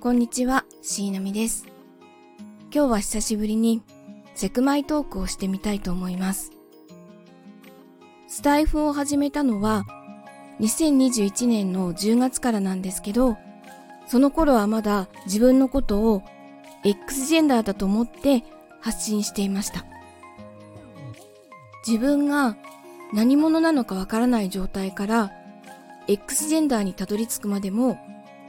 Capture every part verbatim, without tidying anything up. こんにちは、椎名美です。今日は久しぶりにセクマイトークをしてみたいと思います。スタイフを始めたのはにせんにじゅういちねんのじゅうがつからなんですけど、その頃はまだ自分のことを X ジェンダーだと思って発信していました。自分が何者なのかわからない状態から X ジェンダーにたどり着くまでも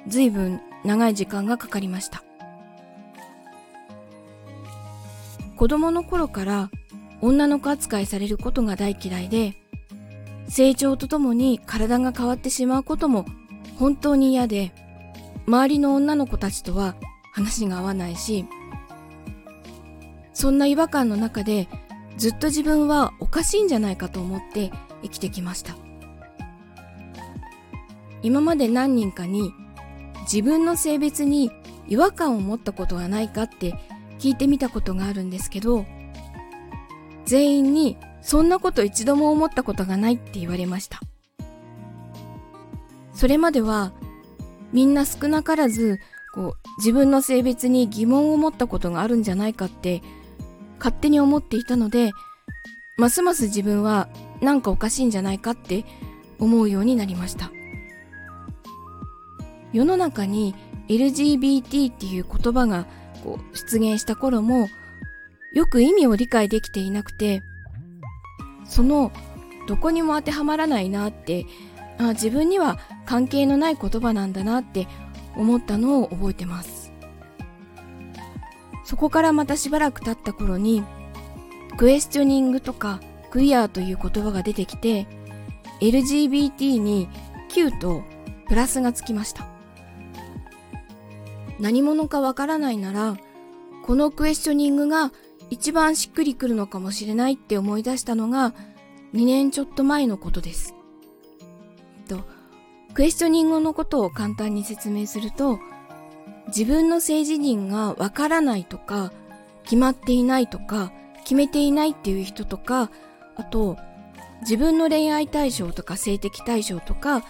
随分長い時間がかかりました。子供の頃から女の子扱いされることが大嫌いで、成長とともに体が変わってしまうことも本当に嫌で、周りの女の子たちとは話が合わないし、そんな違和感の中でずっと自分はおかしいんじゃないかと思って生きてきました。今まで何人かに自分の性別に違和感を持ったことはないかって聞いてみたことがあるんですけど、全員にそんなこと一度も思ったことがないって言われました。それまではみんな少なからずこう自分の性別に疑問を持ったことがあるんじゃないかって勝手に思っていたので、ますます自分はなんかおかしいんじゃないかって思うようになりました。世の中に エルジービーティー っていう言葉がこう出現した頃もよく意味を理解できていなくて、そのどこにも当てはまらないなって、あ、自分には関係のない言葉なんだなって思ったのを覚えてます。そこからまたしばらく経った頃にクエスチョニングとかクイアという言葉が出てきて、 エルジービーティー に Q とプラスがつきました。何者かわからないなら、このクエスチョニングが一番しっくりくるのかもしれないって思い出したのがにねんちょっと前のことです。と、クエスチョニングのことを簡単に説明すると、自分の性自認がわからないとか、決まっていないとか、決めていないっていう人とか、あと自分の恋愛対象とか性的対象とか、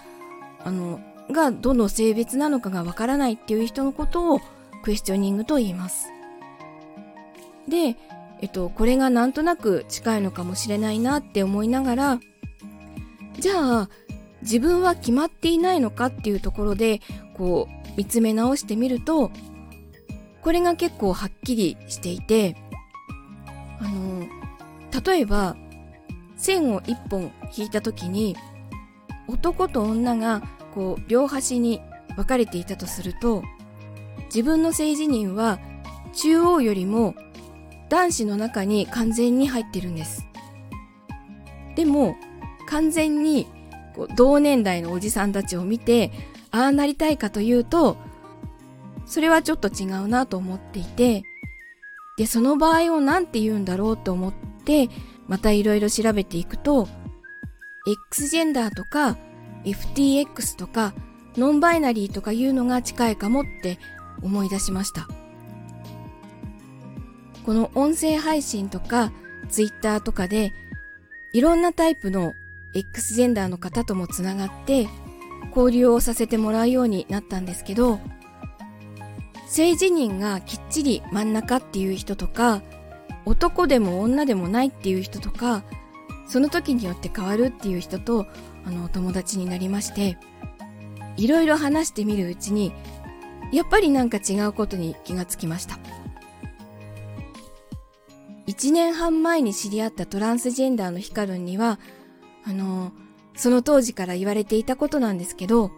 あのがどの性別なのかがわからないっていう人のことをクエスチョニングと言います。で、えっと、これがなんとなく近いのかもしれないなって思いながら、じゃあ自分は決まっていないのかっていうところでこう見つめ直してみると、これが結構はっきりしていて、あの例えば線をいっぽん引いた時に男と女がこう両端に分かれていたとすると、自分の性自認は中央よりも男子の中に完全に入ってるんです。でも完全にこう同年代のおじさんたちを見てああなりたいかというと、それはちょっと違うなと思っていて、でその場合をなんて言うんだろうと思って、またいろいろ調べていくと、 X ジェンダーとか エフティーエックス とかノンバイナリーとかいうのが近いかもって思い出しました。この音声配信とかツイッターとかでいろんなタイプの X ジェンダーの方ともつながって交流をさせてもらうようになったんですけど、性自認がきっちり真ん中っていう人とか、男でも女でもないっていう人とか、その時によって変わるっていう人とあの友達になりまして、いろいろ話してみるうちにやっぱりなんか違うことに気がつきました。いちねんはん前に知り合ったトランスジェンダーのヒカルンには、あのー、その当時から言われていたことなんですけど、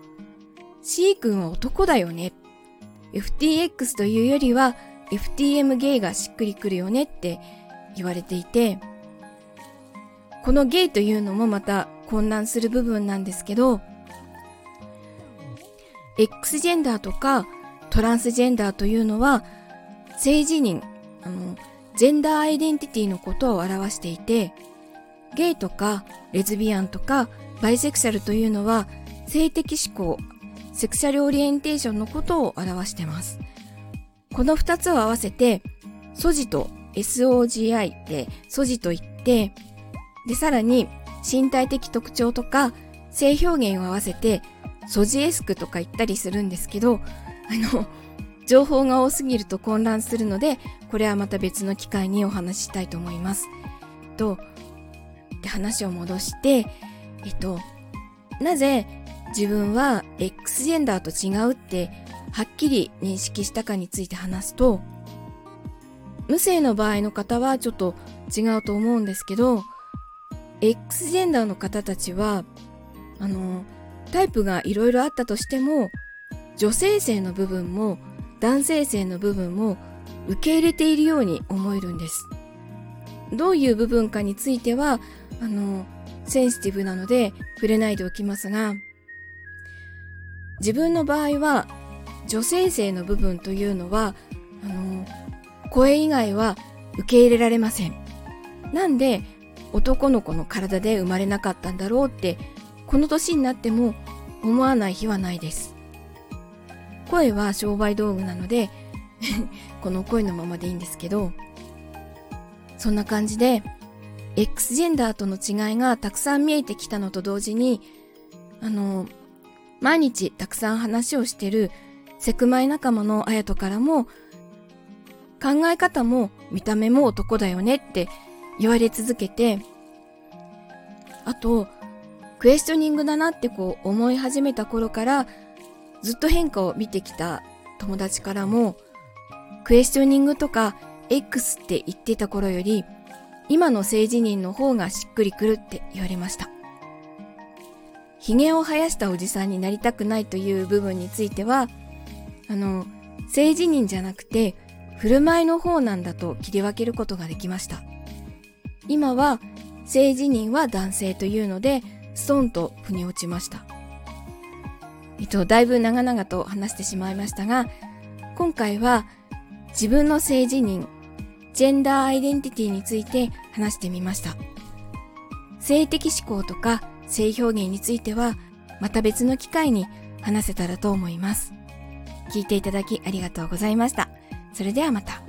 C 君は男だよね、 エフティーエックス というよりは エフティーエム ゲイがしっくりくるよねって言われていて、このゲイというのもまた混乱する部分なんですけど、 X ジェンダーとかトランスジェンダーというのは性自認、あのジェンダーアイデンティティのことを表していて、ゲイとかレズビアンとかバイセクシャルというのは性的指向、セクシャルオリエンテーションのことを表してます。このふたつを合わせてソジと エスオージーアイ でソジといって、でさらに身体的特徴とか性表現を合わせてソジエスクとか言ったりするんですけど、あの情報が多すぎると混乱するので、これはまた別の機会にお話ししたいと思います。と、で話を戻して、えっと、なぜ自分は X ジェンダーと違うってはっきり認識したかについて話すと、無性の場合の方はちょっと違うと思うんですけど、 X ジェンダーの方たちはあのタイプがいろいろあったとしても、女性性の部分も男性性の部分も受け入れているように思えるんです。どういう部分かについてはあのセンシティブなので触れないでおきますが、自分の場合は女性性の部分というのはあの声以外は受け入れられません。なんで男の子の体で生まれなかったんだろうってこの年になっても思わない日はないです。声は商売道具なのでこの声のままでいいんですけど、そんな感じで X ジェンダーとの違いがたくさん見えてきたのと同時に、あの毎日たくさん話をしてるセクマイ仲間のあやとからも、考え方も見た目も男だよねって言われ続けて、あとクエスチョニングだなってこう思い始めた頃からずっと変化を見てきた友達からも、クエスチョニングとか X って言ってた頃より今の性自認の方がしっくりくるって言われました。ひげを生やしたおじさんになりたくないという部分については、あの性自認じゃなくて振る舞いの方なんだと切り分けることができました。今は性自認は男性というのでストンと腑に落ちました。えっとだいぶ長々と話してしまいましたが、今回は自分の性自認、ジェンダーアイデンティティについて話してみました。性的指向とか性表現についてはまた別の機会に話せたらと思います。聞いていただきありがとうございました。それではまた。